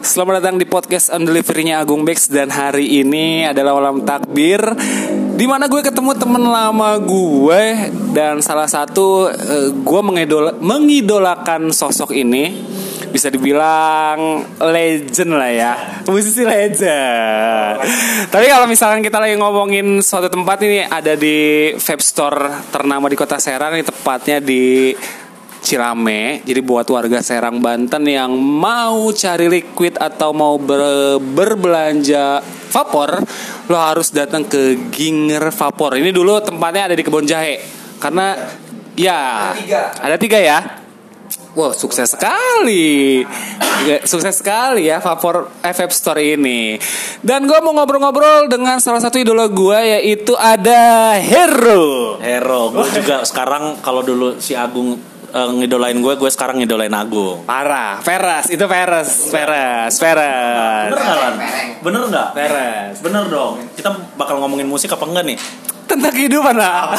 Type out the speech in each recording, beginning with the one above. Selamat datang di podcast On Delivery-nya Agung Bex. Dan hari ini adalah malam takbir, dimana gue ketemu temen lama gue. Dan salah satu gue mengidolakan sosok ini. Bisa dibilang legend lah ya, musisi legend. Tapi kalau misalkan kita lagi ngomongin suatu tempat, ini ada di vape store ternama di kota Serang. Ini tepatnya di Cirame. Jadi buat warga Serang Banten yang mau cari liquid atau mau berbelanja vapor, lo harus datang ke Ginger Vapor. Ini dulu tempatnya ada di Kebon Jahe. Karena ya ada tiga ya. Wow, sukses sekali. Sukses sekali ya Vapor Vape Store ini. Dan gue mau ngobrol-ngobrol dengan salah satu idola gue, yaitu ada Hero. Gue juga sekarang, kalau dulu si Agung ngidolain gue sekarang ngidolain Agung. Parah, Feres. Bener gak? Bener dong. Kita bakal ngomongin musik apa enggak nih? Tentang kehidupan lah.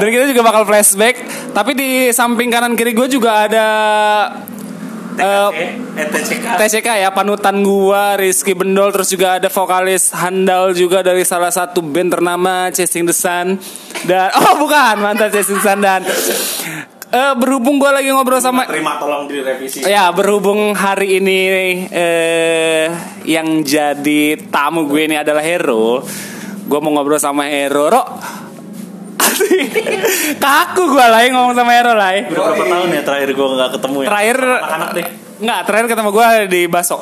Dan kita juga bakal flashback. Tapi di samping kanan kiri gue juga ada TCK ya, panutan gue, Rizky Bendol. Terus juga ada vokalis handal juga dari salah satu band ternama Chasing The Sun. Dan mantan Chasing The Sun. Dan berhubung gue lagi ngobrol sama, terima tolong direvisi. Ya, berhubung hari ini yang jadi tamu gue ini adalah Hero. Gue mau ngobrol sama Hero. Kaku gue lagi ngomong sama Hero lagi. Berapa tahun ya terakhir gue gak ketemu ya? Terakhir ketemu gue di Basok.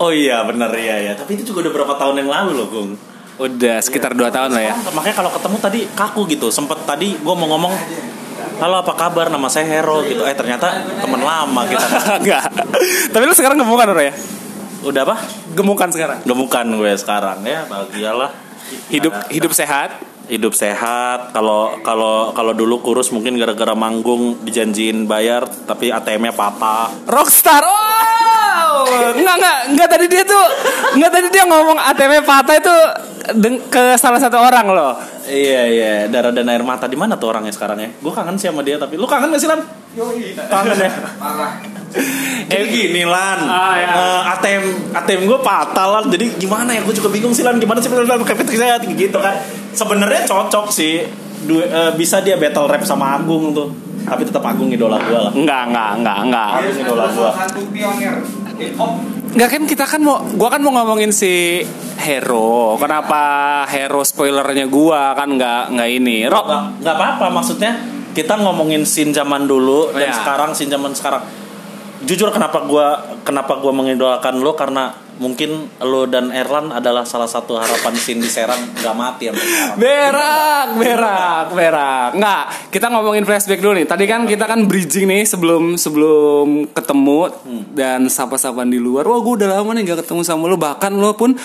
Oh iya benar ya. Tapi itu juga udah berapa tahun yang lalu loh, Gung. Udah sekitar 2 tahun lah ya. Makanya kalau ketemu tadi kaku gitu. Sempet tadi gue mau ngomong, halo apa kabar, nama saya Hero gitu. Ternyata teman lama kita. Enggak. Tapi lu sekarang gemukan Hero ya? Udah apa? Gemukan sekarang. Gemukan gue sekarang ya, bahagialah. Hidup sehat. Kalau dulu kurus mungkin gara-gara manggung dijanjiin bayar tapi ATM-nya patah. Rockstar. Oh. Enggak tadi dia ngomong ATM-nya patah itu ke salah satu orang loh. Iya, darah dan air mata. Di mana tuh orangnya sekarang ya? Gue kangen sih sama dia, tapi lu kangen gak sih, Lan? Kangen ya? Parah. Gini, Lan. ATM gue patah, Lan. Jadi gimana ya? Gue juga bingung sih, Lan. Gimana sih pakai sehat gitu kan? Sebenarnya cocok sih. Bisa dia battle rap sama Agung tuh. Tapi tetap Agung idola gue lah. Enggak. Agung idola gue. Satu pioner. Nggak kan, kita kan gua mau ngomongin si Hero. Kenapa Hero spoilernya gua kan nggak ini, Rob? Nggak apa-apa, maksudnya kita ngomongin scene zaman dulu dan sekarang, scene zaman sekarang. Jujur kenapa gua mengidolakan lo, karena mungkin lo dan Erlan adalah salah satu harapan scene di Serang nggak mati ya. Berak. Nggak, kita ngomongin flashback dulu nih. Tadi kan kita kan bridging nih sebelum ketemu dan sapa-sapaan di luar. Wah, gue udah lama nih nggak ketemu sama lo. Bahkan lo pun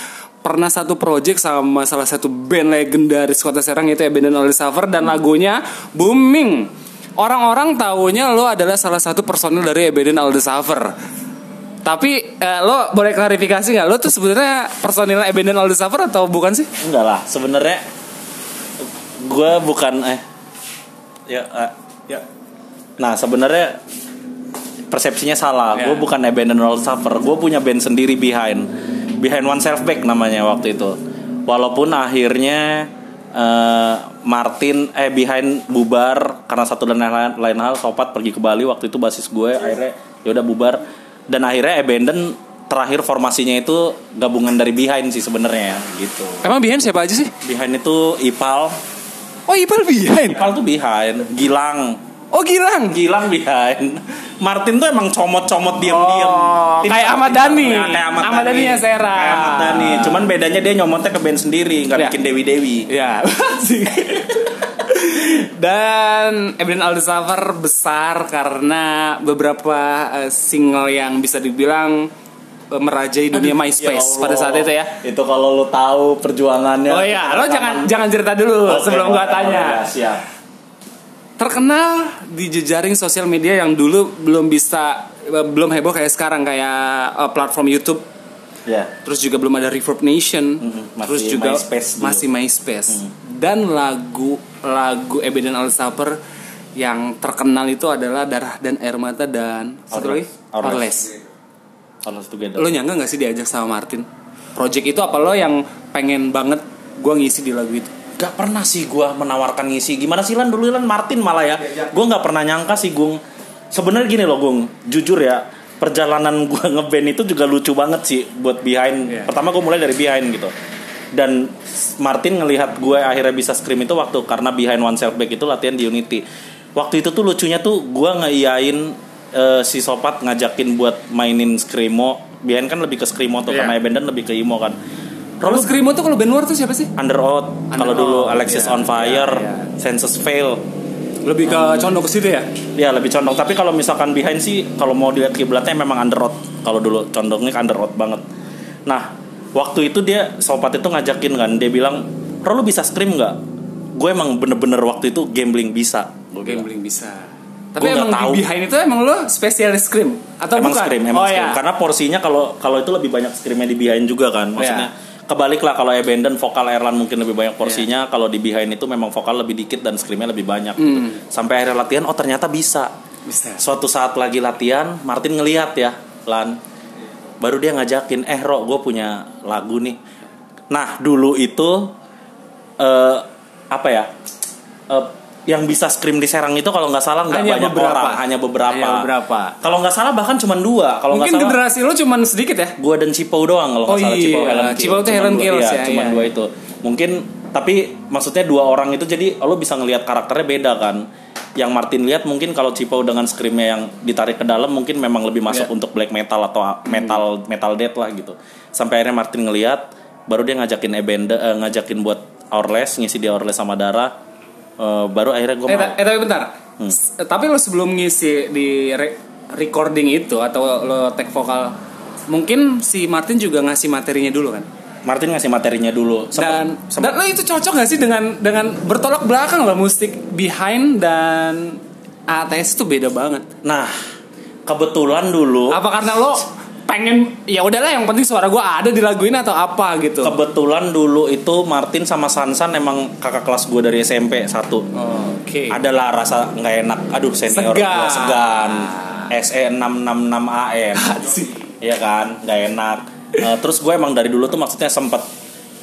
pernah satu project sama salah satu band legendaris kota Serang, yaitu Abandon All The Suffer, dan lagunya booming. Orang-orang taunya lo adalah salah satu personil dari Abandon All The Suffer. Tapi lo boleh klarifikasi nggak, lo tuh sebenarnya personil Abandon All The Suffer atau bukan sih? Enggak lah, sebenarnya gue bukan Nah, sebenarnya persepsinya salah. Gue bukan Abandon All The Suffer. Gue punya band sendiri, Behind Oneself Back namanya waktu itu. Walaupun akhirnya Behind bubar karena satu dan lain hal. Sopat pergi ke Bali waktu itu, basis gue akhirnya yaudah bubar. Dan akhirnya Abandon terakhir formasinya itu gabungan dari Behind sih sebenarnya gitu. Emang Behind siapa aja sih? Behind itu Ipal. Oh, Ipal Behind. Ipal tuh Behind. Gilang. Oh, Gilang Behind. Martin tuh emang comot-comot diam-diam. Oh, kayak Ahmad Dhani. Ahmad Dhani ya Serang. Kayak Ahmad Dhani. Cuman bedanya dia nyomotnya ke band sendiri, nggak bikin Dewi. Ya. Dan Abandon All The Suffer besar karena beberapa single yang bisa dibilang merajai dunia MySpace pada saat itu ya. Itu kalau lo tahu perjuangannya. Oh iya, lo jangan cerita dulu sebelum gua tanya. Siap. Terkenal di jejaring sosial media yang dulu belum heboh kayak sekarang, kayak platform YouTube. Terus juga belum ada Reverb Nation. Terus juga masih MySpace. Dan lagu Abandon All The Suffer yang terkenal itu adalah Darah dan Air Mata dan Orles. Tunnels Together. Lo nyangka gak sih diajak sama Martin? Project itu apa lo yang pengen banget gue ngisi di lagu itu? Gak pernah sih gue menawarkan ngisi. Gimana sih Lan? Dulu Lan Martin malah ya, gue gak pernah nyangka sih Gung. Sebenarnya gini loh Gung, jujur ya, perjalanan gue ngeband itu juga lucu banget sih buat Behind. Yeah. Pertama gue mulai dari Behind gitu. Dan Martin ngelihat gue akhirnya bisa scream itu waktu karena Behind Oneself Back itu latihan di Unity. Waktu itu tuh lucunya tuh gue ngeiyain si Sopat ngajakin buat mainin Screamo. Behind kan lebih ke Screamo tuh, yeah. Karena Abandon lebih ke emo kan. Kalau Screamo tuh kalau band luar tuh siapa sih? Underoath. Kalau dulu Alexis yeah, on Fire, yeah. Senses Fail. Lebih ke condong ke situ ya? Iya, lebih condong. Tapi kalau misalkan Behind sih kalau mau dilihat kiblatnya memang Underoath. Kalau dulu condongnya ke Underoath banget. Nah, waktu itu dia Sopat itu ngajakin kan, dia bilang, "Ro, lu bisa scream enggak?" Gue emang bener-bener waktu itu gambling bisa. Gambling bisa. Tapi gua emang tahu. Behind itu emang lo spesialis scream atau emang bukan? Scream, emang oh, scream. Ya. Karena porsinya kalau itu lebih banyak screamnya di Behind juga kan. Maksudnya yeah. Kebalik lah, kalau Abandon vokal Erlan mungkin lebih banyak porsinya, yeah. Kalau di Behind itu memang vokal lebih dikit dan screamnya lebih banyak gitu. Sampai akhirnya latihan, oh ternyata bisa. Suatu saat lagi latihan, Martin ngelihat ya Lan, baru dia ngajakin, Ro, gue punya lagu nih. Nah dulu itu yang bisa scream di Serang itu kalau nggak salah nggak banyak orang, hanya beberapa. Kalau nggak salah bahkan cuma 2. Kalau mungkin generasi lo cuma sedikit ya? Gue dan Cipau doang kalau nggak salah. Cipau itu Helen Kills ya. Cuma 2 itu. Mungkin tapi maksudnya 2 orang itu jadi lo bisa ngelihat karakternya beda kan. Yang Martin lihat mungkin kalau Cipau dengan screamnya yang ditarik ke dalam mungkin memang lebih masuk untuk black metal atau metal death lah gitu. Sampai akhirnya Martin ngelihat, baru dia ngajakin ngajakin buat Hourless, ngisi di Hourless sama Dara. Baru akhirnya gue mau. Tapi bentar. Tapi lo sebelum ngisi di recording itu atau lo take vokal, mungkin si Martin juga ngasih materinya dulu kan? Martin ngasih materinya dulu. Dan lo itu cocok nggak sih dengan bertolak belakang lah musik Behind dan ATS itu beda banget. Nah kebetulan dulu. Apa karena lo pengen ya udahlah yang penting suara gue ada di lagu ini atau apa gitu. Kebetulan dulu itu Martin sama Sansan emang kakak kelas gue dari SMP 1. Oke. Adalah rasa nggak enak. Aduh senior gue segan. SE666AM. Iya kan, nggak enak. Terus gue emang dari dulu tuh maksudnya sempet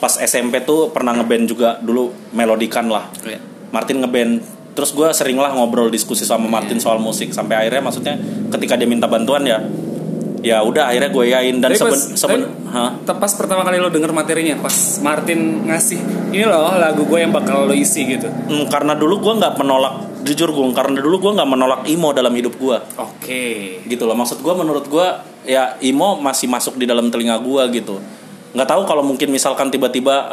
pas SMP tuh pernah ngeband juga dulu melodikan lah. Martin ngeband. Terus gue sering lah ngobrol diskusi sama Martin soal musik sampai akhirnya maksudnya ketika dia minta bantuan ya. Ya udah akhirnya gue yain dan pas pertama kali lo denger materinya pas Martin ngasih ini loh lagu gue yang bakal lo isi gitu. Karena dulu gue nggak menolak, jujur gue, karena dulu gue nggak menolak emo dalam hidup gue. Oke. Gitu loh, maksud gue menurut gue ya emo masih masuk di dalam telinga gue gitu. Nggak tahu kalau mungkin misalkan tiba-tiba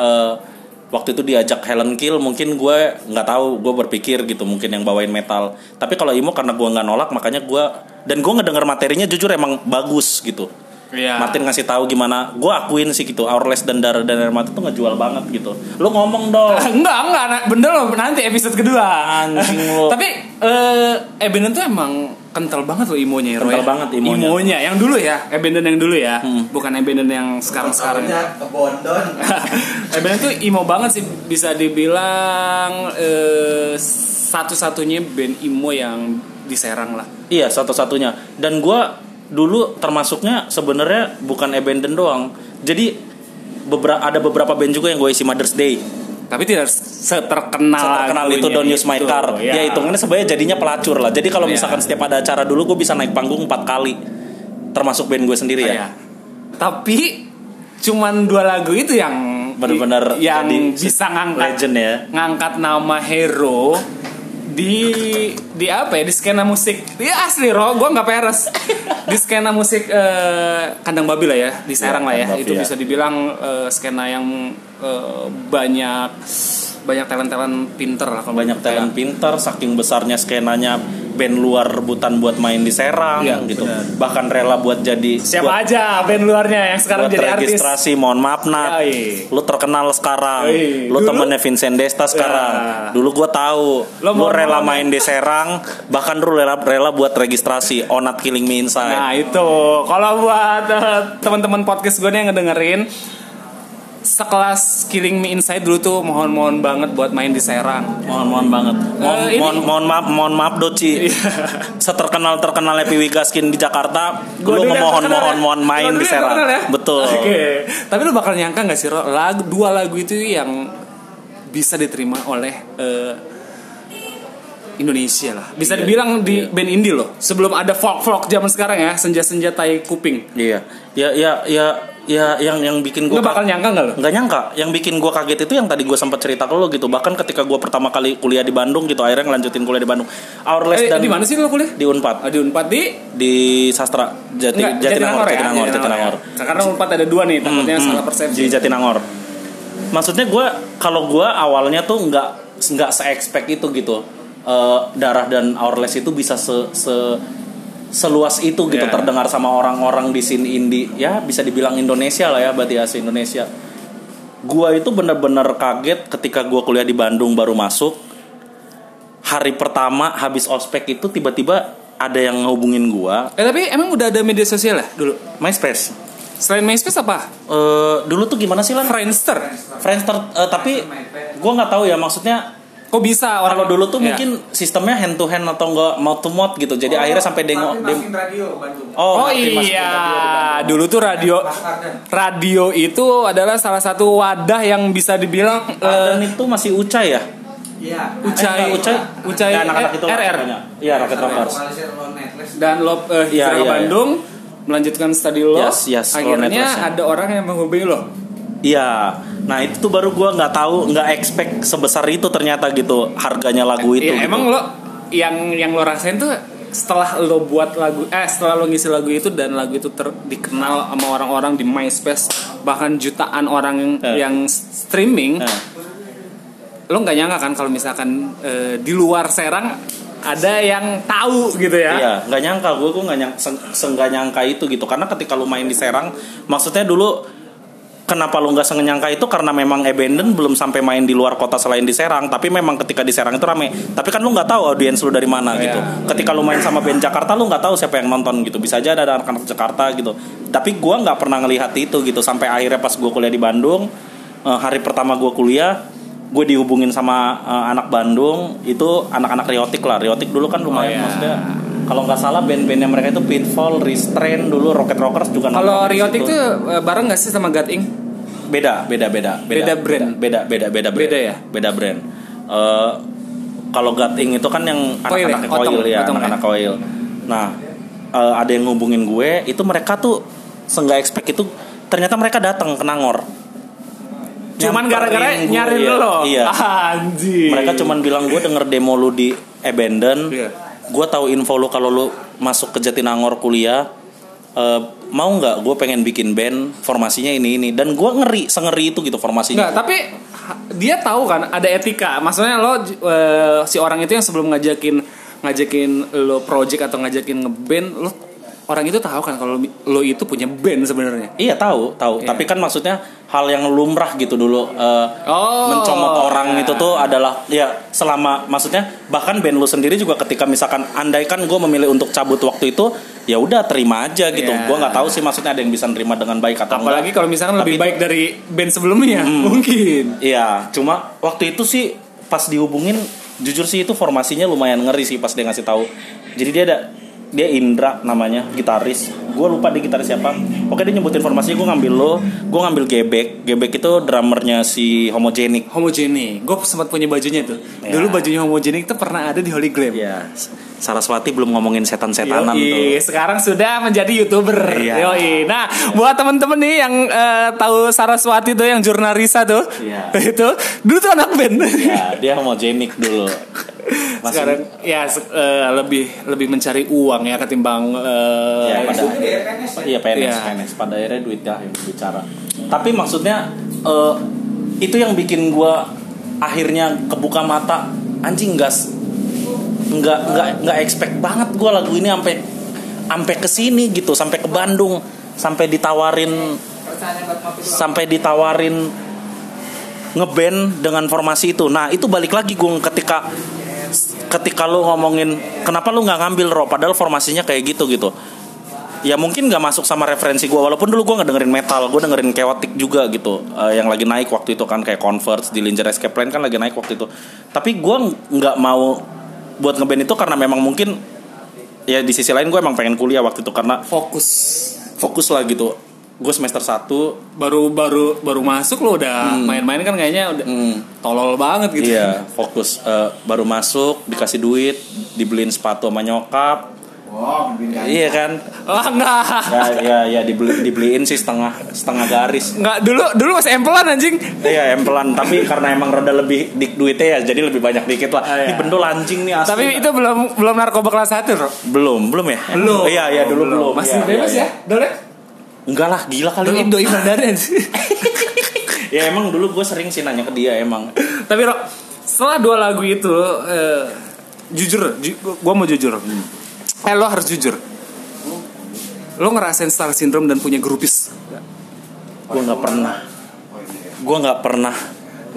waktu itu diajak Helen Kill mungkin gue nggak tahu, gue berpikir gitu mungkin yang bawain metal. Tapi kalau emo karena gue nggak nolak makanya gue. Dan gue ngedenger materinya jujur emang bagus gitu. Yeah. Martin ngasih tahu gimana, gue akuin sih gitu. Hourless dan Darah dan Air Mata tuh ngejual banget gitu. Lo ngomong dong. Enggak, bener lo nanti episode kedua. Anjing lo. Tapi Abandon tuh emang kental banget lo imonya. Kental banget imonya. Imonya yang dulu ya, Abandon yang dulu ya. Bukan Abandon yang sekarang-sekarang. Abandon. Abandon tuh imo banget sih, bisa dibilang satu-satunya band imo yang diserang lah. Iya, satu-satunya. Dan gue dulu termasuknya sebenarnya bukan Abandon doang. Jadi ada beberapa band juga yang gue isi Mother's Day. Tapi tidak seterkenal itu Don't Use My Car. Ya hitungannya sebenarnya jadinya pelacur lah. Jadi kalau misalkan setiap ada acara dulu gue bisa naik panggung 4 kali. Termasuk band gue sendiri ya. Tapi cuman 2 lagu itu yang benar-benar yang bisa ngangkat legend ya. Ngangkat nama hero di apa ya, di skena musik dia asli Ro, gue nggak peres di skena musik Kandang Babi lah ya, di Serang lah ya, itu bisa dibilang skena yang banyak talent pinter lah, kalau banyak talent pinter saking besarnya skenanya band luar rebutan buat main di Serang gitu, bahkan rela buat jadi siapa aja band luarnya yang sekarang jadi artis registrasi, mohon maaf Nat, lu terkenal sekarang, lu temennya Vincent Desta sekarang, dulu gue tahu lu rela main di Serang, bahkan lu rela buat registrasi Onat Killing Me Inside. Nah itu kalau buat teman-teman podcast gue yang ngedengerin sekelas Killing Me Inside dulu tuh mohon-mohon banget buat main di Serang. Mohon-mohon banget. Mohon maaf Doci. Seterkenal-terkenalnya Pee Wee Gaskins di Jakarta, lu mohon-mohon main di Serang. Ya? Betul. Okay. Tapi lu bakal nyangka enggak sih dua lagu itu yang bisa diterima oleh Indonesia lah. Bisa dibilang di band indie loh. Sebelum ada folk-folk zaman sekarang ya, senja-senja tai kuping. Iya. Ya, yang bikin gue bakal nyangka nggak lo? Nggak nyangka. Yang bikin gue kaget itu yang tadi gue sempat cerita ke lo gitu. Bahkan ketika gue pertama kali kuliah di Bandung gitu, akhirnya ngelanjutin kuliah di Bandung. Hourless dan di mana sih lo kuliah? Di Unpad. Di Unpad di sastra Jatinangor. Karena Unpad ada dua nih, takutnya salah persepsi. Di Jatinangor. Maksudnya gue kalau gue awalnya tuh nggak se-expect itu gitu. Darah dan Hourless itu bisa seluas itu gitu, terdengar sama orang-orang di scene indie ya, bisa dibilang Indonesia lah ya, berarti asli Indonesia. Gua itu bener-bener kaget ketika gua kuliah di Bandung baru masuk. Hari pertama habis ospek itu tiba-tiba ada yang ngehubungin gua. Tapi emang udah ada media sosial lah dulu? MySpace. Selain MySpace apa? Dulu tuh gimana sih lah? Friendster tapi gua nggak tahu ya maksudnya. Kok bisa orang dulu tuh mungkin sistemnya hand to hand atau enggak mouth to mouth gitu. Jadi akhirnya sampai dengo radio Bandung. Bandung. Dulu tuh radio itu adalah salah satu wadah yang bisa dibilang dan itu masih Ucai ya? Iya. Ucai anak-anak itu RR. Iya, Rocket Rockers. Dan Lob Bandung melanjutkan study lo. Akhirnya ada orang yang menghubungi lo. Iya. Nah itu tuh baru gue nggak tahu, nggak expect sebesar itu ternyata gitu harganya lagu itu. Ya, gitu. Emang lo yang lo rasain tuh setelah lo buat lagu, setelah lo ngisi lagu itu dan lagu itu dikenal sama orang-orang di MySpace bahkan jutaan orang yang streaming, lo nggak nyangka kan kalau misalkan di luar Serang ada yang tahu gitu ya? Iya, nggak nyangka gue nggak nyangka, nyangka itu gitu karena ketika lo main di Serang, maksudnya dulu. Kenapa lo nggak nyangka itu karena memang Abandon belum sampai main di luar kota selain di Serang, tapi memang ketika di Serang itu rame. Tapi kan lo nggak tahu audiens lo dari mana gitu. Ketika lo main sama band Jakarta lo nggak tahu siapa yang nonton gitu. Bisa aja ada anak-anak Jakarta gitu. Tapi gue nggak pernah ngelihat itu gitu sampai akhirnya pas gue kuliah di Bandung, hari pertama gue kuliah, gue dihubungin sama anak Bandung itu anak-anak Riotic lah. Riotic dulu kan lumayan maksudnya. Kalau nggak salah band-bandnya mereka itu Pitfall, Restrain dulu, Rocket Rockers juga. Kalau Riotic itu bareng nggak sih sama Gating? Beda brand. Kalau Gating itu kan yang anak-anak Coil ya, anak-anak Coil. Nah, ada yang ngubungin gue, itu mereka tuh nggak expect itu, ternyata mereka datang ke Nangor. Cuman gara-gara nyariin lo. Iya. Anjir. Mereka cuman bilang gue denger demo lu di Abandon. Iya. Gue tahu info lu kalau lu masuk ke Jatinangor kuliah, mau nggak? Gue pengen bikin band, formasinya ini dan gue sengeri itu gitu formasinya. Nggak, tapi dia tahu kan ada etika. Maksudnya lo si orang itu yang sebelum ngajakin lo project atau ngajakin ngeband, lo orang itu tahu kan kalau lo itu punya band sebenarnya. Iya tahu. Iya. Tapi kan maksudnya hal yang lumrah gitu dulu mencomot orang itu tuh adalah ya selama maksudnya bahkan band lu sendiri juga ketika misalkan andaikan gue memilih untuk cabut waktu itu ya udah terima aja gitu. Gue nggak tahu sih maksudnya ada yang bisa nerima dengan baik atau enggak. Apalagi kalau misalkan lebih baik dari band sebelumnya mungkin. Iya cuma waktu itu sih pas dihubungin jujur sih itu formasinya lumayan ngeri sih pas dia ngasih tahu. Jadi dia Indra namanya, gitaris. Gue lupa dia gitaris siapa. Oke, dia nyebutin formasinya, gue ngambil Gebek. Gebek itu drummernya si Homogenic. Gue sempat punya bajunya tuh. Ya. Dulu bajunya Homogenic tuh pernah ada di Holy Glam. Ya. Saraswati belum ngomongin setan-setanan tuh. Sekarang sudah menjadi YouTuber. Ya. Yoi. Nah, buat temen-temen nih yang tahu Saraswati tuh yang jurnalisa tuh. Ya. Itu dulu tuh anak band. Ya, dia Homogenic dulu. Sekarang lebih mencari uang ya ketimbang PNS pada akhirnya duitnya yang bicara. Tapi maksudnya itu yang bikin gue akhirnya kebuka mata, anjing gas. Enggak expect banget gue lagu ini sampai ke sini gitu, sampai ke Bandung, sampai ditawarin ngeband dengan formasi itu. Nah, itu balik lagi gue ketika lu ngomongin kenapa lu nggak ngambil padahal formasinya kayak gitu ya mungkin gak masuk sama referensi gue. Walaupun dulu gue gak dengerin metal, gue dengerin chaotic juga gitu, yang lagi naik waktu itu kan, kayak Converse, Dillinger Escape Plan kan lagi naik waktu itu. Tapi gue gak mau buat ngeband itu karena memang mungkin, ya di sisi lain gue emang pengen kuliah waktu itu, karena fokus lah gitu. Gue semester 1 baru masuk lo udah main-main kan, kayaknya udah tolol banget gitu. Iya, fokus, baru masuk, dikasih duit, dibeliin sepatu sama nyokap. Wow, iya kan? Wah, enggak. Ya dibeliin sih setengah garis. Enggak, dulu masih empelan anjing. Iya, empelan, tapi karena emang rada lebih dik duitnya ya, jadi lebih banyak dikit lah. Ini Bendol anjing nih asli. Tapi itu belum narkoba kelas 1, Bro. Belum ya? Belum. Iya, dulu belum. Masih bebas ya? Dole? Enggak lah, gila kali ini. Doi Mandarin. Ya emang dulu gue sering sih nanya ke dia emang. Tapi Rok, setelah 2 lagu itu jujur, gue mau jujur. Lo harus jujur. Lo ngerasain star syndrome dan punya grupis? Gue gak pernah.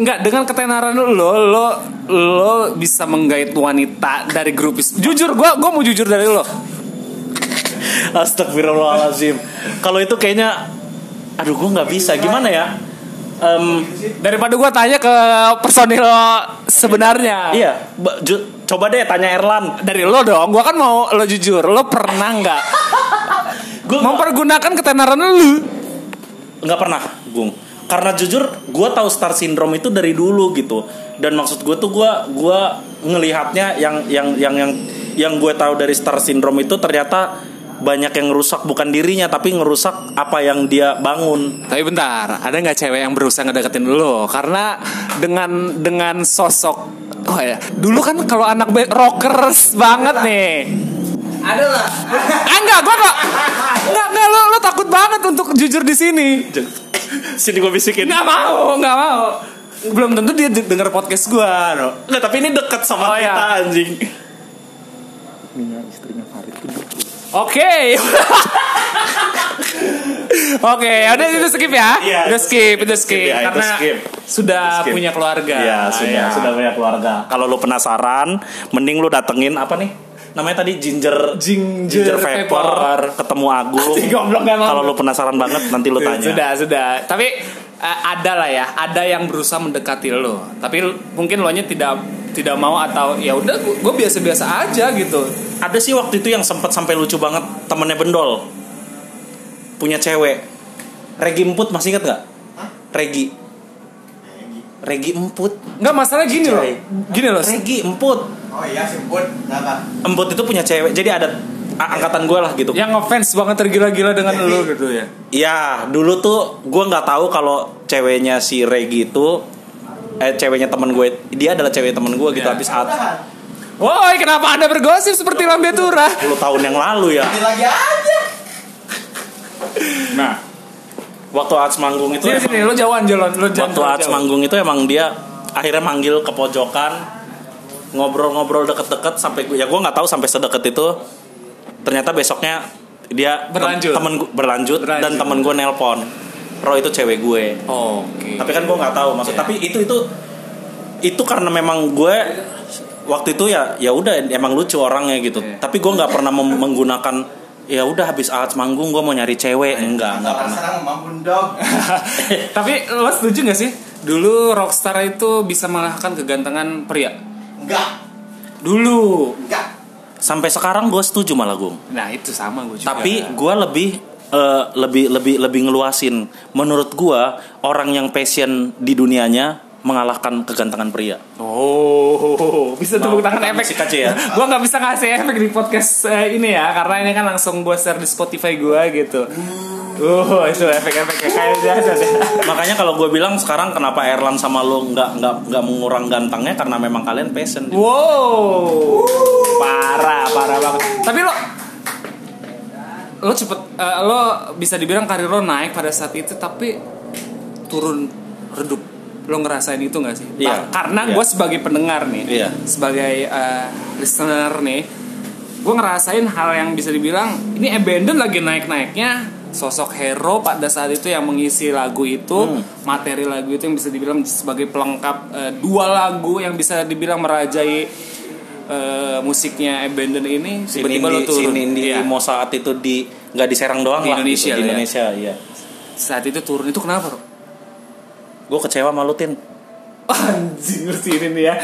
Enggak, dengan ketenaran lo bisa menggait wanita dari grupis. Jujur, gue mau jujur dari lo. Astagfirullahaladzim. Kalau itu kayaknya, aduh gue gak bisa, gimana ya? Daripada gue tanya ke personil sebenarnya. Iya, coba deh tanya Erlan. Dari lo dong, gue kan mau lo jujur. Lo pernah gak mempergunakan ketenaran lo? Gak pernah, Gung. Karena jujur, gue tahu star syndrome itu dari dulu gitu. Dan maksud gue tuh gue ngelihatnya yang gue tahu dari star syndrome itu ternyata banyak yang ngerusak, bukan dirinya tapi ngerusak apa yang dia bangun. Tapi bentar, ada nggak cewek yang berusaha ngedeketin lo? Karena dengan sosok, oh ya, dulu kan kalau anak rockers banget nih. Ada lah. Enggak, gue kok. Enggak lo takut banget untuk jujur di sini. Sini gue bisikin. Nggak mau. Belum tentu dia denger podcast gue, no. Nggak, tapi ini deket sama kita ya. Anjing. Istrinya Farid itu. Oke, udah itu skip ya. Udah skip. Ya, karena skip. Sudah skip. Punya keluarga. Iya, sudah punya keluarga. Kalau lu penasaran, mending lu datengin apa nih? Namanya tadi Ginger Vapor, ketemu Agung. Kalau lu penasaran banget nanti lu tanya. Sudah. Tapi ada lah ya, ada yang berusaha mendekati lu. Tapi mungkin lu nya tidak mau atau ya udah gue biasa-biasa aja gitu. Ada sih waktu itu yang sempat sampai lucu banget, temennya Bendol punya cewek, Regi Emput, masih ingat nggak? Regi Emput. Nggak, masalah gini loh. Regi Emput. Oh iya, si Emput. Emput itu punya cewek, jadi ada angkatan gue lah gitu. Yang ngefans banget tergila-gila dengan lo gitu ya? Iya, dulu tuh gue nggak tahu kalau ceweknya si Regi itu. Ceweknya teman gue, dia adalah cewek teman gue gitu. Habis woi, kenapa anda bergosip seperti Lambe Turah? 10 tahun yang lalu ya. Lagi aja. Nah, waktu Ats manggung itu sini, lo jauhan. Waktu Ats manggung itu emang dia akhirnya manggil ke pojokan, ngobrol-ngobrol deket-deket sampai gue nggak tahu sampai sedekat itu. Ternyata besoknya dia berlanjut. Dan temen gue nelpon. Roh itu cewek gue. Okay. Tapi kan gue nggak tahu maksud. Yeah. Tapi itu karena memang gue waktu itu ya udah emang lucu orangnya gitu. Yeah. Tapi gue nggak pernah menggunakan ya udah habis alat manggung gue mau nyari cewek. Enggak pernah. Tapi lo setuju nggak sih dulu rockstar itu bisa mengalahkan kegantengan pria? Enggak. Dulu. Enggak. Sampai sekarang gue setuju malah, Gung. Nah itu sama gue juga. Tapi gue lebih ngeluasin. Menurut gua, orang yang passion di dunianya mengalahkan kegantengan pria. Oh, bisa tepuk tangan efek ya. Gua nggak bisa ngasih efek di podcast ini ya, karena ini kan langsung gua share di Spotify gua gitu. Itu efek-efeknya kayak biasa deh. Makanya kalau gue bilang sekarang kenapa Erlan sama lo nggak mengurang gantengnya, karena memang kalian passion. Gitu. Wow, parah banget. Tapi lo cepet, lo bisa dibilang karir lo naik pada saat itu, tapi turun redup. Lo ngerasain itu nggak sih? Yeah. Karena gue sebagai pendengar nih, sebagai listener nih, gue ngerasain hal yang bisa dibilang ini Abandon lagi naik-naiknya. Sosok hero pada saat itu yang mengisi lagu itu, materi lagu itu yang bisa dibilang sebagai pelengkap 2 lagu yang bisa dibilang merajai musiknya Abandon ini. Tiba-tiba lo turun. Sini di mau saat itu di nggak di Serang doang di lah Indonesia, gitu, di Indonesia ya. Iya. Saat itu turun itu kenapa, Rob? Gue kecewa sama lu, Tin. Anjing, bersihin ini ya.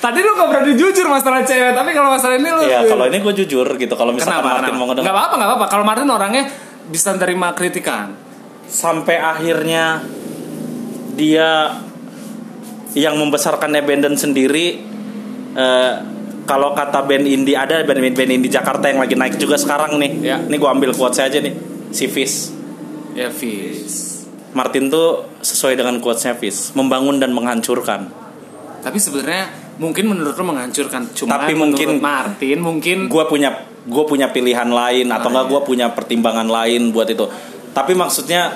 Tadi lu gak berani jujur masalah cewek, tapi kalau masalah ini lu... Iya, kalau ini gue jujur gitu. Kalau misalkan Martin mau ngedengar, Gak apa-apa. Kalau Martin orangnya bisa nerima kritikan. Sampai akhirnya dia yang membesarkan Abandon sendiri. Kalau kata band indie, ada band-band indie Jakarta yang lagi naik juga sekarang nih ya. Ini gue ambil quotes aja nih. Si Fis. Ya, Fis Martin tuh sesuai dengan quotes-nya Fis, membangun dan menghancurkan. Tapi sebenarnya mungkin menurut lo menghancurkan, cuma tapi mungkin Martin mungkin gue punya pilihan lain atau enggak gue punya pertimbangan lain buat itu. Tapi maksudnya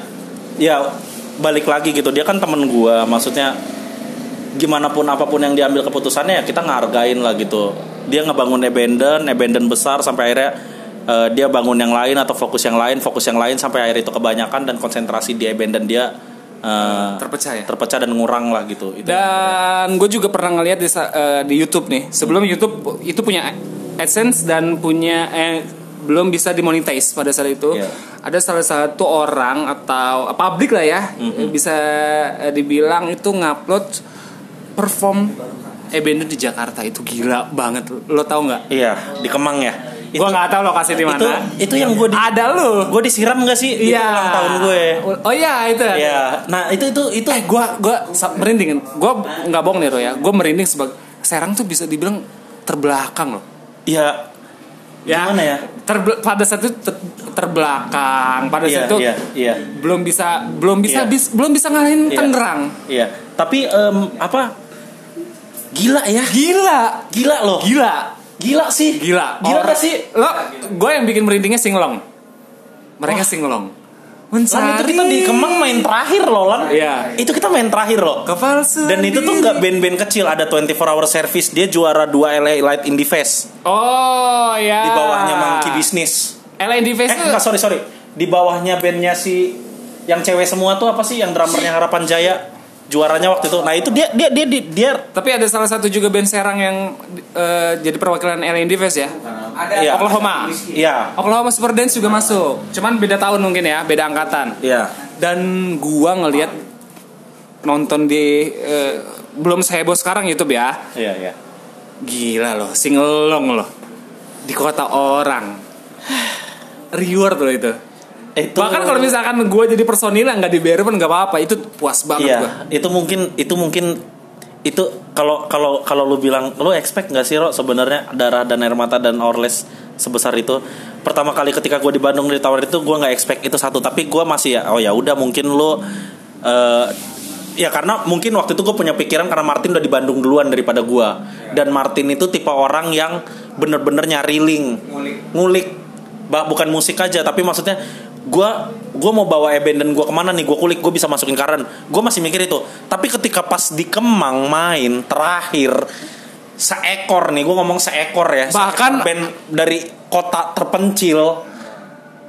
ya balik lagi gitu, dia kan teman gue, maksudnya gimana pun apapun yang diambil keputusannya ya kita ngehargain lah gitu. Dia ngebangun Abandon besar sampai akhirnya dia bangun yang lain atau fokus yang lain sampai akhir itu kebanyakan dan konsentrasi di Abandon dia terpecah dan ngurang lah gitu. Itu dan gue juga pernah ngeliat di YouTube nih, sebelum YouTube itu punya AdSense dan punya belum bisa dimonetize pada saat itu. Yeah. Ada salah satu orang atau publik lah ya, bisa dibilang itu ngupload perform Abandon di Jakarta. Itu gila banget, lo tau nggak? Iya, di Kemang ya. Gue nggak tahu lokasi di mana. Itu yang gue ada lu. Gue disiram nggak sih? Iya. Itu ulang tahun gue. Oh iya itu. Iya. Nah itu. Gue merinding. Gue nggak bohong nih Roy ya. Gue merinding sebagai Serang tuh bisa dibilang terbelakang loh. Iya. Ya. Gimana ya? Pada saat itu terbelakang. Pada saat itu belum bisa ngalahin Tangerang. Iya. Tapi apa? Gila ya. Gila loh. Gila gak sih? Lo, gue yang bikin merindingnya singlong. Mereka singlong. Lan itu kita di Kemang main terakhir loh, Lan. Iya. Itu kita main terakhir loh. Kepalsu. Dan itu tuh gak band-band kecil, ada 24 Hour Service, dia juara 2 LA Light Indie Fest. Oh, ya. Di bawahnya Monkey Business. LA Indie Fest. Sorry. Di bawahnya bandnya si yang cewek semua tuh apa sih? Yang drummernya Harapan Jaya. Juaranya waktu itu. Nah itu dia. Tapi ada salah satu juga band Serang yang jadi perwakilan LA Indie Fest ya. Ada ya. Oklahoma. Iya. Oklahoma Super Dance juga masuk. Cuman beda tahun mungkin ya, beda angkatan. Iya. Dan gua ngelihat nonton di belum seheboh sekarang YouTube ya. Iya. Gila loh, singelong loh. Di kota orang. Reward loh itu. Itu, bahkan kalau misalkan gue jadi personilnya nggak dibayar pun nggak apa-apa, itu puas banget. Iya, gua. Itu mungkin kalau lu bilang lu expect nggak sih Ro sebenarnya darah dan air mata dan orles sebesar itu. Pertama kali ketika gue di Bandung ditawar itu gue nggak expect itu satu, tapi gue masih ya oh ya udah mungkin lu ya karena mungkin waktu itu gue punya pikiran karena Martin udah di Bandung duluan daripada gue dan Martin itu tipe orang yang bener-bener nyari link ngulik bukan musik aja tapi maksudnya Gue mau bawa Abandon gue kemana nih, gue kulik, gue bisa masukin Karen. Gue masih mikir itu. Tapi ketika pas di Kemang main terakhir, seekor nih, gue ngomong seekor ya, bahkan seekor band dari kota terpencil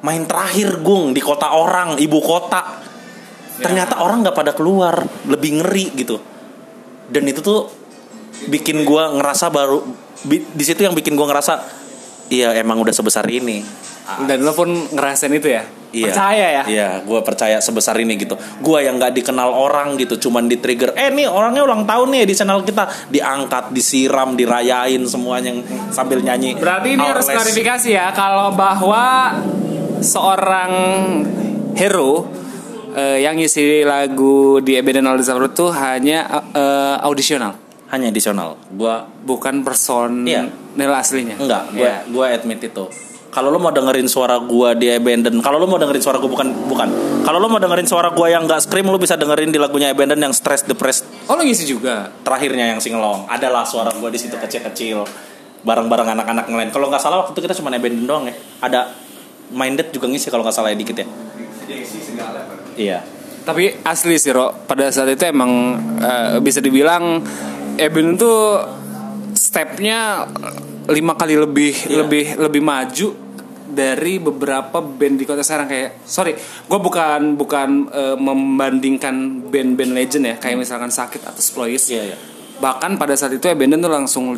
main terakhir gung di kota orang, ibu kota ya. Ternyata orang gak pada keluar, lebih ngeri gitu. Dan itu tuh bikin gue ngerasa baru di situ yang bikin gue ngerasa iya emang udah sebesar ini. Dan lo pun ngerasain itu ya? Iya, percaya ya? Iya, gue percaya sebesar ini gitu. Gue yang gak dikenal orang gitu, cuman di trigger nih orangnya ulang tahun nih di channel kita. Diangkat, disiram, dirayain semuanya sambil nyanyi. Berarti ini harus klarifikasi ya, kalau bahwa seorang hero yang ngisi lagu di Abandon All The Suffer itu hanya audisional. Hanya audisional. Gua bukan person nil aslinya. Enggak, gue admit itu. Kalau lo mau dengerin suara gua di Abandon, kalau lo mau dengerin suara gua bukan. Kalau lo mau dengerin suara gua yang enggak scream, lo bisa dengerin di lagunya Abandon yang Stress Depressed. Oh, lo ngisi juga. Terakhirnya yang singlong. Adalah suara gua di situ kecil-kecil bareng-bareng anak-anak ngelain. Kalau enggak salah waktu itu kita cuma Abandon doang ya. Ada Minded juga ngisi kalau enggak salah ya dikit ya. Dia ngisi segala. Iya. Tapi asli sih, Ro. Pada saat itu emang bisa dibilang Abandon tuh stepnya 5 kali lebih maju dari beberapa band di kota Serang kayak gue bukan membandingkan band-band legend ya kayak misalkan Sakit atau Sployish. Iya. Bahkan pada saat itu Abandon tuh langsung 5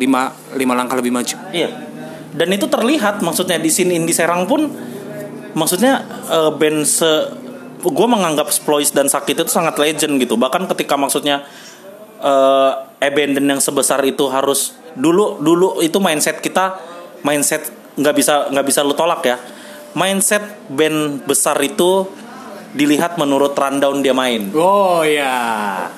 langkah lebih maju. Iya. Dan itu terlihat maksudnya di scene indie Serang pun maksudnya band gue menganggap Sployish dan Sakit itu sangat legend gitu. Bahkan ketika maksudnya Abandon yang sebesar itu harus dulu itu mindset nggak bisa lu tolak ya. Mindset band besar itu dilihat menurut rundown dia main. Oh iya.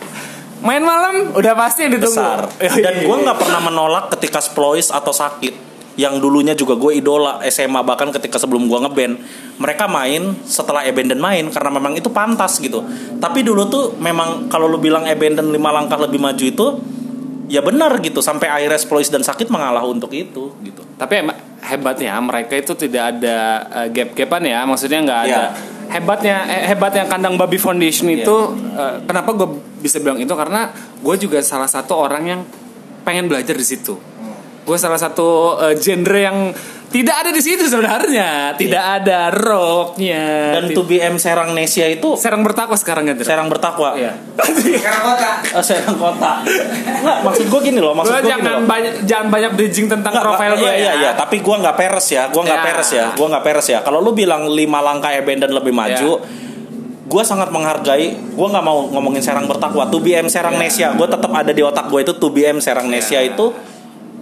Main malam udah pasti yang ditunggu. Besar. Dan gue nggak pernah menolak ketika Sployish atau Sakit yang dulunya juga gue idola SMA, bahkan ketika sebelum gue ngeband mereka main setelah Abandon main karena memang itu pantas gitu. Tapi dulu tuh memang kalau lu bilang Abandon 5 langkah lebih maju itu ya benar gitu, sampai akhirnya Sployish dan Sakit mengalah untuk itu gitu. Tapi hebatnya mereka itu tidak ada gap-gapan ya, maksudnya nggak ada. Yeah. Hebatnya Kandang Babi Foundation itu kenapa gue bisa bilang itu karena gue juga salah satu orang yang pengen belajar di situ. Gue salah satu genre yang tidak ada di situ sebenarnya, tidak ada rocknya. Dan 2BM Serangnesia itu Serang Bertakwa sekarang gitu. Serang Bertakwa. Iya. Serang Kota. Oh, Serang Kota. Nggak, maksud gue gini loh, maksud gue jangan banyak bridging tentang profil gue. Iya, tapi gue nggak peres ya, gue nggak peres ya. Kalau lu bilang 5 langkah Abandon lebih maju, gue sangat menghargai. Gue nggak mau ngomongin Serang Bertakwa, 2BM Serangnesia. Gue tetap ada di otak gue itu 2BM Serangnesia itu.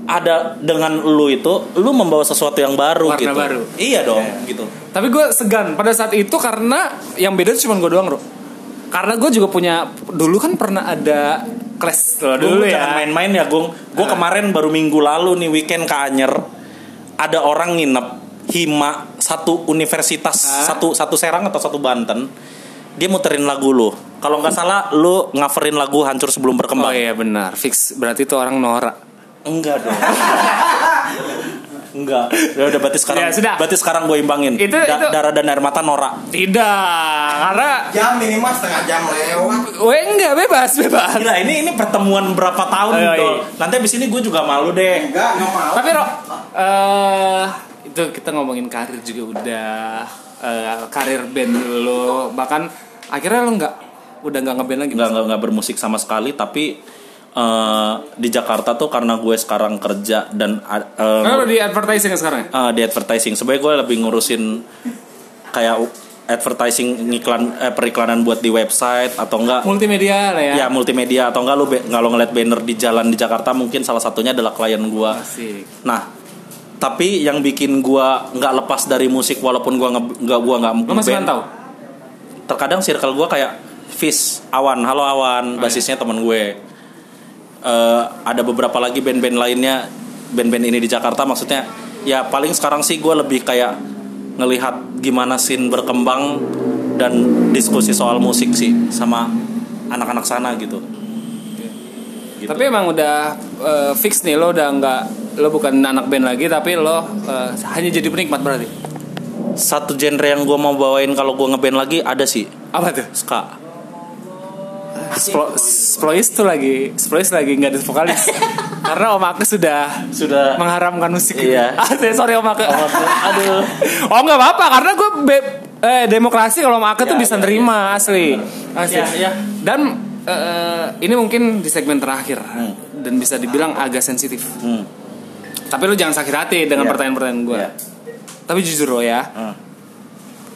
Ada dengan lu membawa sesuatu yang baru. Warna gitu. Baru. Iya dong, gitu. Tapi gue segan pada saat itu karena yang beda itu cuma gue doang, Bro. Karena gue juga punya dulu kan pernah ada clash dulu ya. Jangan main-main ya, Gung. Gue kemarin baru minggu lalu nih weekend ke Anyer. Ada orang nginep hima satu universitas, satu Serang atau satu Banten. Dia muterin lagu lu. Kalau enggak salah lu ngaverin lagu Hancur Sebelum Berkembang. Oh iya benar. Fix berarti itu orang norak. Enggak dong. Enggak. Ya udah berarti sekarang gue imbangin. Itu darah dan air mata norak. Tidak. Karena jam minimal setengah jam lewat. Weh enggak bebas. Gila, ini pertemuan berapa tahun gitu. Nanti abis ini gue juga malu deh. Enggak malu. Tapi Rok, itu kita ngomongin karir juga udah, karir band lo, bahkan akhirnya lo udah enggak ngeband lagi. Enggak bermusik sama sekali, tapi di Jakarta tuh karena gue sekarang kerja dan karena di advertising sekarang? Di advertising. Sebenarnya gue lebih ngurusin kayak advertising, periklanan buat di website atau enggak multimedia lah ya. Ya multimedia atau enggak lu ngeliat banner di jalan di Jakarta mungkin salah satunya adalah klien gue. Asik. Nah, tapi yang bikin gue nggak lepas dari musik walaupun gue nggak lu masih mantau? Terkadang circle gue kayak Fish, Awan, halo Awan, basisnya teman gue. Ada beberapa lagi band-band lainnya, band-band ini di Jakarta maksudnya. Ya paling sekarang sih gue lebih kayak ngelihat gimana scene berkembang dan diskusi soal musik sih sama anak-anak sana gitu. Tapi emang udah fix nih, lo udah enggak, lo bukan anak band lagi tapi lo hanya jadi penikmat berarti. Satu genre yang gue mau bawain kalau gue ngeband lagi ada sih. Apa tuh? Ska. Sployish tuh lagi nggak ada vokalis karena Om Ake sudah mengharamkan musik. Iya. Sorry Om Ake. Aduh. Oh nggak apa-apa karena gue demokrasi kalau Om Ake tuh bisa nerima asli. Ya. Dan ini mungkin di segmen terakhir dan bisa dibilang agak sensitif. Tapi lu jangan sakit hati dengan pertanyaan-pertanyaan gue. Yeah. Tapi jujur lo ya,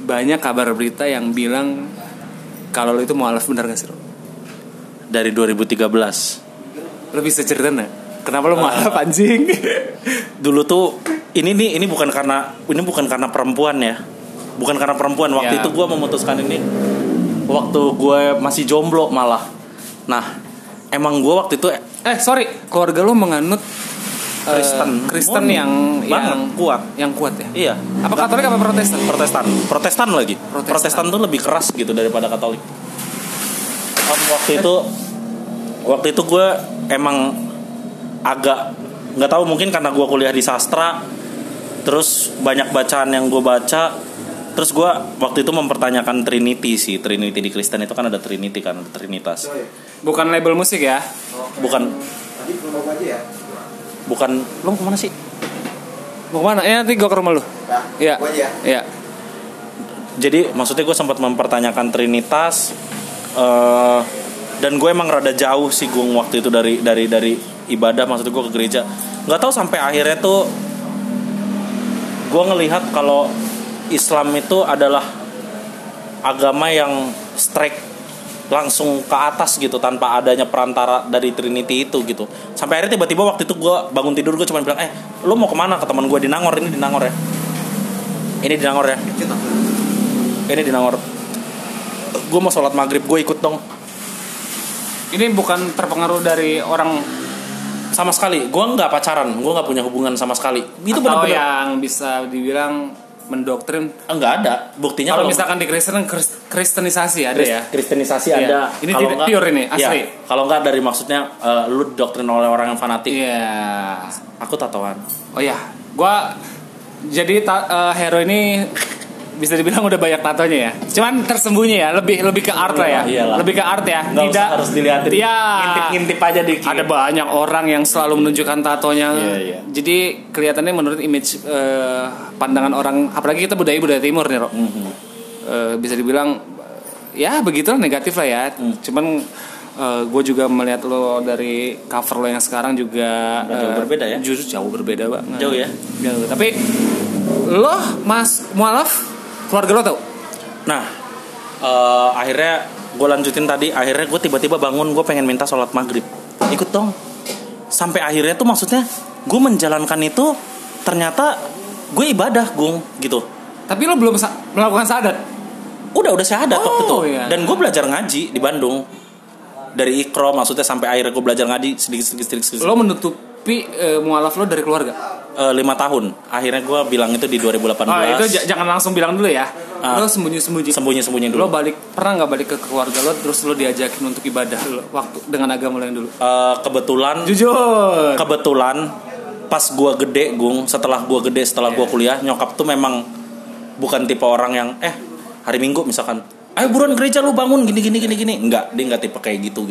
banyak kabar berita yang bilang kalau lo itu mualaf, benar nggak sih lo? Dari 2013. Lo bisa ceritain gak? Kenapa lo malah anjing? Dulu tuh ini bukan karena perempuan ya. Bukan karena perempuan. Waktu itu gue memutuskan ini waktu gue masih jomblo malah. Nah, emang gue waktu itu keluarga lo menganut Kristen yang kuat. Yang kuat ya? Iya. Apa Katolik apa Protestan? Protestan lagi. Protestan tuh lebih keras gitu daripada Katolik. Waktu itu gue emang agak nggak tahu, mungkin karena gue kuliah di sastra, terus banyak bacaan yang gue baca, terus gue waktu itu mempertanyakan Trinity di Kristen itu kan ada Trinity kan, ada Trinitas. Bukan label musik ya? Bukan. Tadi belum aja ya? Bukan. Lo kemana sih? Mau kemana? Ya nanti gue ke rumah lo. Ya. Iya. Jadi maksudnya gue sempat mempertanyakan Trinitas. Dan gue emang rada jauh sih gue waktu itu dari ibadah, maksudnya gue ke gereja. Nggak tahu sampai akhirnya tuh gue ngelihat kalau Islam itu adalah agama yang strike langsung ke atas gitu, tanpa adanya perantara dari Trinity itu gitu. Sampai akhirnya tiba-tiba waktu itu gue bangun tidur, gue cuma bilang, lo mau kemana? Ke teman gue di Nangor, ini di Nangor ya. Gue mau sholat maghrib, gue ikut dong. Ini bukan terpengaruh dari orang sama sekali. Gue nggak pacaran, gue nggak punya hubungan sama sekali. Itu atau bener-bener yang bisa dibilang mendoktrin? Enggak ada buktinya. Kalau misalkan di Kristenisasi ada ya. Kristenisasi ada. Ini tidak pure ini asli. Ya, kalau enggak dari maksudnya lu doktrin oleh orang yang fanatik. Iya. Yeah. Aku tatoan. Oh ya, gua jadi hero ini bisa dibilang udah banyak tatonya ya. Cuman tersembunyi ya, lebih ke art lah ya. Iyalah. Lebih ke art ya. Nggak tidak harus dilihatin. Iya. Ngintip-ngintip aja dikit. Ada banyak orang yang selalu menunjukkan tatonya. Yeah. Jadi kelihatannya menurut image pandangan orang, apalagi kita budaya timur nih, Rob. Mm-hmm. Bisa dibilang ya begitulah, negatif lah ya. Mm. Cuman gue juga melihat lo dari cover lo yang sekarang juga jauh berbeda ya. Justru jauh berbeda banget. Jauh ya. Jauh. Tapi lo Mas Mualaf keluarga lo tau? Nah, akhirnya gue lanjutin tadi. Akhirnya gue tiba-tiba bangun, gue pengen minta sholat maghrib, ikut dong. Sampai akhirnya tuh maksudnya gue menjalankan itu, ternyata gue ibadah, Gung, gitu. Tapi lo belum melakukan syahadat? Udah syahadat waktu itu iya. Dan gue belajar ngaji di Bandung dari Iqra, maksudnya sampai akhirnya gue belajar ngaji sedikit-sedikit. Lo menutupi mualaf lo dari keluarga? 5 tahun. Akhirnya gue bilang itu di 2018. Oh itu jangan langsung bilang dulu ya. Lo sembunyi dulu. Lo balik, pernah gak balik ke keluarga lo terus lo diajakin untuk ibadah lo waktu dengan agama lo yang dulu? Kebetulan jujur, kebetulan pas gue gede, Gung, setelah gue kuliah, nyokap tuh memang bukan tipe orang yang hari Minggu misalkan, ayo buruan gereja lo bangun gini. Enggak, dia gak tipe kayak gitu.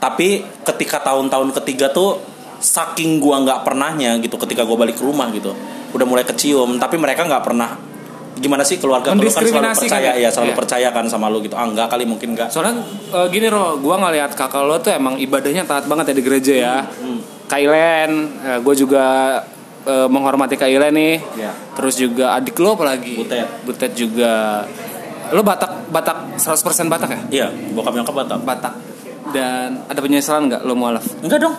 Tapi ketika tahun-tahun ketiga tuh saking gua nggak pernahnya gitu, ketika gua balik ke rumah gitu udah mulai kecium, tapi mereka nggak pernah gimana sih, keluarga lu kan selalu percaya kan? Ya selalu percaya kan sama lu gitu. Enggak kali, mungkin enggak, soalnya gini Ro, gua ngelihat kakak lo tuh emang ibadahnya taat banget ya di gereja ya. Kailen, gua juga menghormati Kailen nih ya. Terus juga adik lo apalagi Butet juga. Lo Batak 100% Batak ya? Iya, bokap nyokap Batak. Dan ada penyesalan nggak lo mualaf? Enggak dong.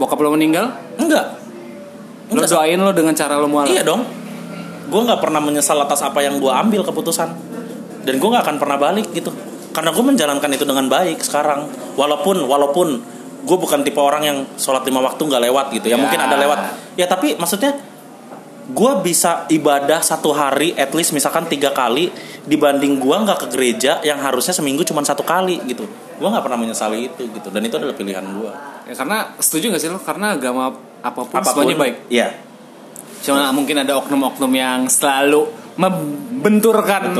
Bokap lo meninggal? Enggak. Lo doain lo dengan cara lo mualaf? Iya dong. Gue gak pernah menyesal atas apa yang gue ambil keputusan. Dan gue gak akan pernah balik gitu, karena gue menjalankan itu dengan baik sekarang. Walaupun gue bukan tipe orang yang sholat 5 waktu gak lewat gitu ya. Mungkin ada lewat ya, tapi maksudnya gue bisa ibadah 1 hari at least misalkan 3 kali, dibanding gue gak ke gereja yang harusnya seminggu cuma 1 kali gitu. Gue gak pernah menyesali itu gitu. Dan itu adalah pilihan gue. Ya, karena setuju nggak sih lo, karena agama apapun semuanya baik. Iya. Cuma mungkin ada oknum-oknum yang selalu membenturkan.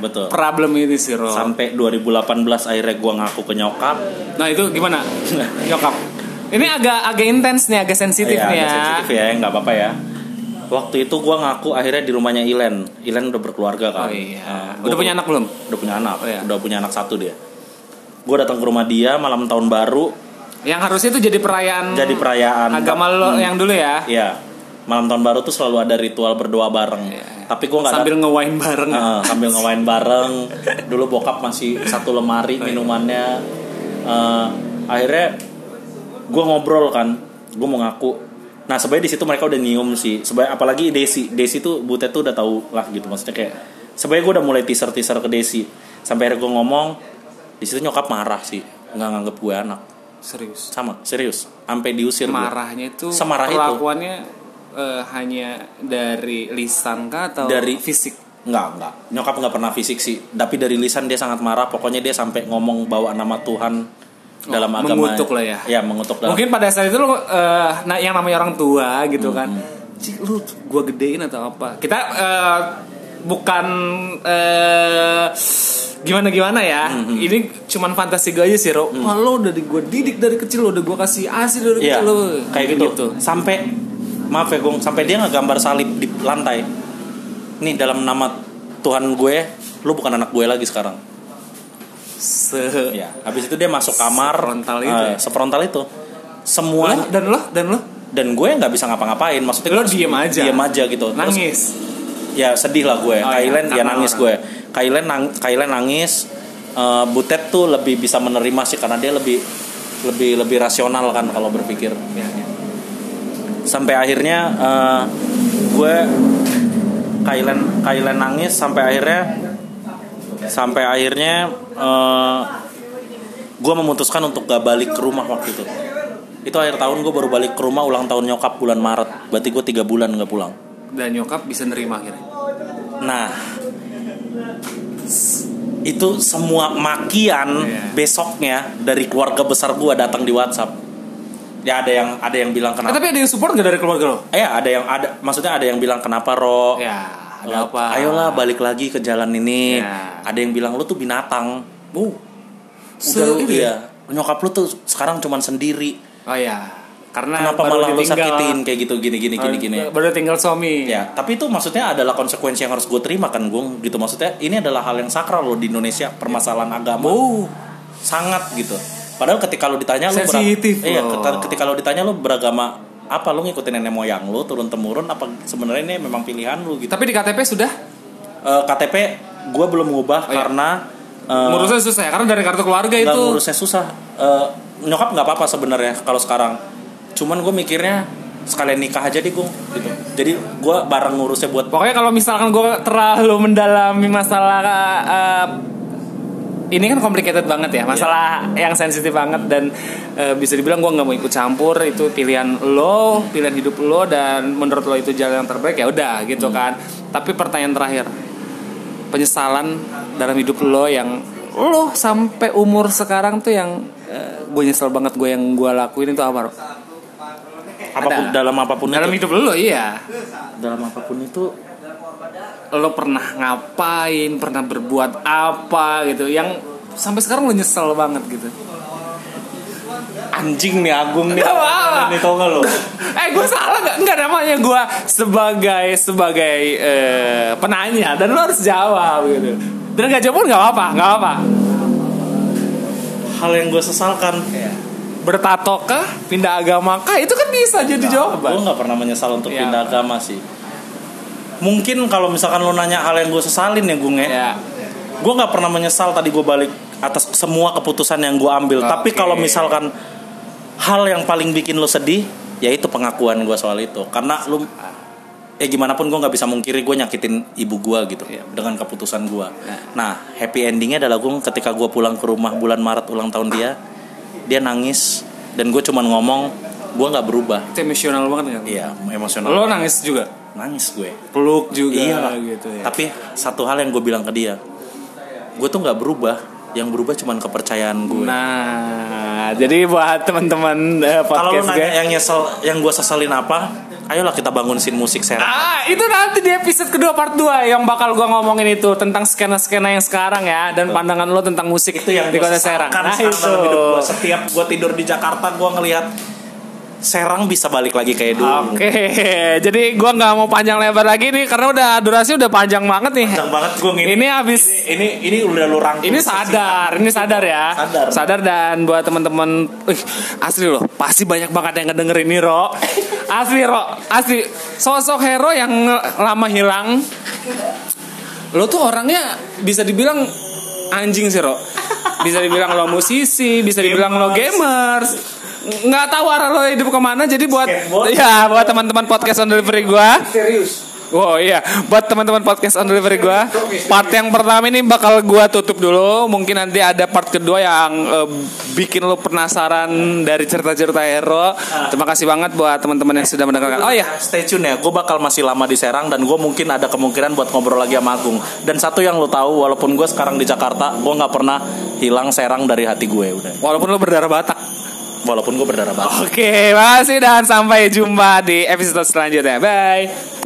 Betul. Problem itu sih Ro. Sampai 2018 akhirnya gue ngaku ke nyokap. Nah itu gimana? Nyokap. Ini agak intens nih, agak sensitif nih ya. Agak sensitif ya, nggak apa-apa ya. Waktu itu gue ngaku akhirnya di rumahnya Ilen udah berkeluarga kan. Oh, iya. Udah punya anak belum? Udah punya anak. Oh, iya. Udah punya anak 1 dia. Gue datang ke rumah dia malam tahun baru. Yang harusnya itu jadi perayaan agama lo yang dulu ya. Iya. Malam tahun baru tuh selalu ada ritual berdoa bareng. Iya. Tapi gue nggak sambil ngewain bareng. Dulu bokap masih satu lemari minumannya. Akhirnya gue ngobrol kan, gue mau ngaku. Nah sebenarnya di situ mereka udah nyium sih. Sebenarnya apalagi Desi tuh, Butet tuh udah tau lah gitu, maksudnya kayak sebenarnya gue udah mulai teaser ke Desi. Sampai akhirnya gue ngomong, di situ nyokap marah sih, nggak nganggep gue anak. Serius, sampai diusir. Marahnya itu perlakuannya hanya dari lisan kah atau dari fisik? Enggak. Nyokap nggak pernah fisik sih, tapi dari lisan dia sangat marah. Pokoknya dia sampai ngomong bawa nama Tuhan dalam agama. Mengutuk lah ya. Ya mengutuk. Dalam. Mungkin pada saat itu lo yang namanya orang tua gitu kan. Cik lu gua gedein atau apa? Kita bukan gimana ya. Ini cuman fantasi gue aja sih Ro. Lo udah gue didik dari kecil, lo udah gue kasih ASI dari kecil lo. Kayak gitu. Sampai maaf ya Gung, sampai dia ngegambar salib di lantai. Nih dalam nama Tuhan gue, lo bukan anak gue lagi sekarang. Habis itu dia masuk kamar, Sefrontal itu. Semua dan lo dan gue nggak bisa ngapa-ngapain. Maksudnya lo diem aja gitu. Nangis. ya sedih lah gue. Kailen ya nangis orang. Gue. Kailen nangis. Butet tuh lebih bisa menerima sih karena dia lebih rasional kan kalau berpikir. Ya, ya. Sampai akhirnya Kailen nangis sampai akhirnya gue memutuskan untuk gak balik ke rumah waktu itu. Itu akhir tahun gue baru balik ke rumah, ulang tahun nyokap bulan Maret. Berarti gue 3 bulan gak pulang. Dan nyokap bisa nerima akhirnya? Nah, itu semua makian besoknya dari keluarga besar gue datang di WhatsApp. Ya ada yang bilang kenapa. Tapi ada yang support enggak dari keluarga lo? Ya ada maksudnya ada yang bilang kenapa Ro? Ya, ada apa? Ayolah balik lagi ke jalan ini. Ya. Ada yang bilang lo tuh binatang. Bu. Udah lu ya. Nyokap lo tuh sekarang cuman sendiri. Oh ya. Karena kenapa malah lo sakitin kayak gitu gini. Baru tinggal suami. Ya, tapi itu maksudnya adalah konsekuensi yang harus gue terima kan, Gung. Gitu maksudnya. Ini adalah hal yang sakral lo di Indonesia, permasalahan agama. Oh. Sangat gitu. Padahal ketika lo ditanya lo ditanya lo beragama apa, lo ngikutin nenek moyang lo turun temurun apa sebenarnya ini memang pilihan lo gitu. Tapi di KTP sudah? KTP gue belum ngubah karena ngurusnya susah ya? Karena dari kartu keluarga itu ngurusnya susah. Nyokap nggak apa-apa sebenarnya kalau sekarang. Cuman gue mikirnya sekalian nikah aja deh gue gitu. Jadi gue bareng ngurusnya buat. Pokoknya kalau misalkan gue terlalu mendalami masalah ini kan complicated banget ya, masalah yang sensitif banget dan bisa dibilang gue nggak mau ikut campur. Itu pilihan lo, pilihan hidup lo, dan menurut lo itu jalan yang terbaik ya udah gitu kan. Tapi pertanyaan terakhir, penyesalan dalam hidup lo yang lo sampai umur sekarang tuh yang gue nyesel banget gue yang gue lakuin itu apa? Apapun, dalam apapun dalam itu. Hidup lo iya. Dalam apapun itu. Lo pernah ngapain, pernah berbuat apa gitu yang sampai sekarang lo nyesel banget gitu. Anjing nih Agung nih. Ini tau gak lo? Gue salah gak? Enggak, namanya gue sebagai penanya dan lo harus jawab gitu. Dan gak jawab pun gak apa-apa. Hal yang gue sesalkan bertato kah? Pindah agama kah? Itu kan bisa jadi jawaban. Gue gak pernah menyesal untuk pindah agama sih. Mungkin kalau misalkan lo nanya hal yang gue sesalin ya Gung ya. Gue gak pernah menyesal tadi gue balik atas semua keputusan yang gue ambil. Tapi kalau misalkan hal yang paling bikin lo sedih, ya itu pengakuan gue soal itu. Karena lo ya gimana pun gue gak bisa mungkiri gue nyakitin ibu gue gitu dengan keputusan gue. Nah happy endingnya adalah Gung ketika gue pulang ke rumah bulan Maret ulang tahun dia nangis. Dan gue cuman ngomong gue gak berubah. Itu emosional banget gak? Iya emosional. Lo nangis juga? Nangis gue, peluk juga gitu ya. Tapi satu hal yang gue bilang ke dia, gue tuh nggak berubah, yang berubah cuman kepercayaan gue. Nah, jadi buat teman-teman podcast kalau nanya yang nyesel, yang gue sesalin apa, ayolah kita bangun scene musik Serang. Itu nanti di episode kedua part 2 yang bakal gue ngomongin itu tentang skena-skena yang sekarang ya dan pandangan lo tentang musik itu yang di kota Serang. Nah itu gua, setiap gue tidur di Jakarta gue ngelihat Serang bisa balik lagi kayak dulu. Oke. Jadi gue gak mau panjang lebar lagi nih karena udah durasi udah panjang banget nih. Panjang banget gue ngini. Ini habis ini udah lu rangkum. Ini sadar. Sadar dan buat teman-teman, asli loh, pasti banyak banget yang ngedengerin ini, Ro. Asli. Sosok hero yang lama hilang. Lo tuh orangnya bisa dibilang anjing sih, Ro. Bisa dibilang lo musisi, bisa dibilang lo gamers. Nggak tahu arah lo hidup kemana. Jadi buat buat teman-teman podcast on delivery gue. Serius. Wow iya, buat teman-teman podcast on delivery gue. Part yang pertama ini bakal gue tutup dulu. Mungkin nanti ada part kedua yang bikin lo penasaran dari cerita-cerita hero. Terima kasih banget buat teman-teman yang sudah mendengarkan. Oh iya, stay tune ya. Gue bakal masih lama di Serang dan gue mungkin ada kemungkinan buat ngobrol lagi sama Agung. Dan satu yang lo tahu, walaupun gue sekarang di Jakarta, gue nggak pernah hilang Serang dari hati gue udah. Walaupun lo berdarah Batak. Walaupun gue berdarah banget. Oke, makasih dan sampai jumpa di episode selanjutnya. Bye.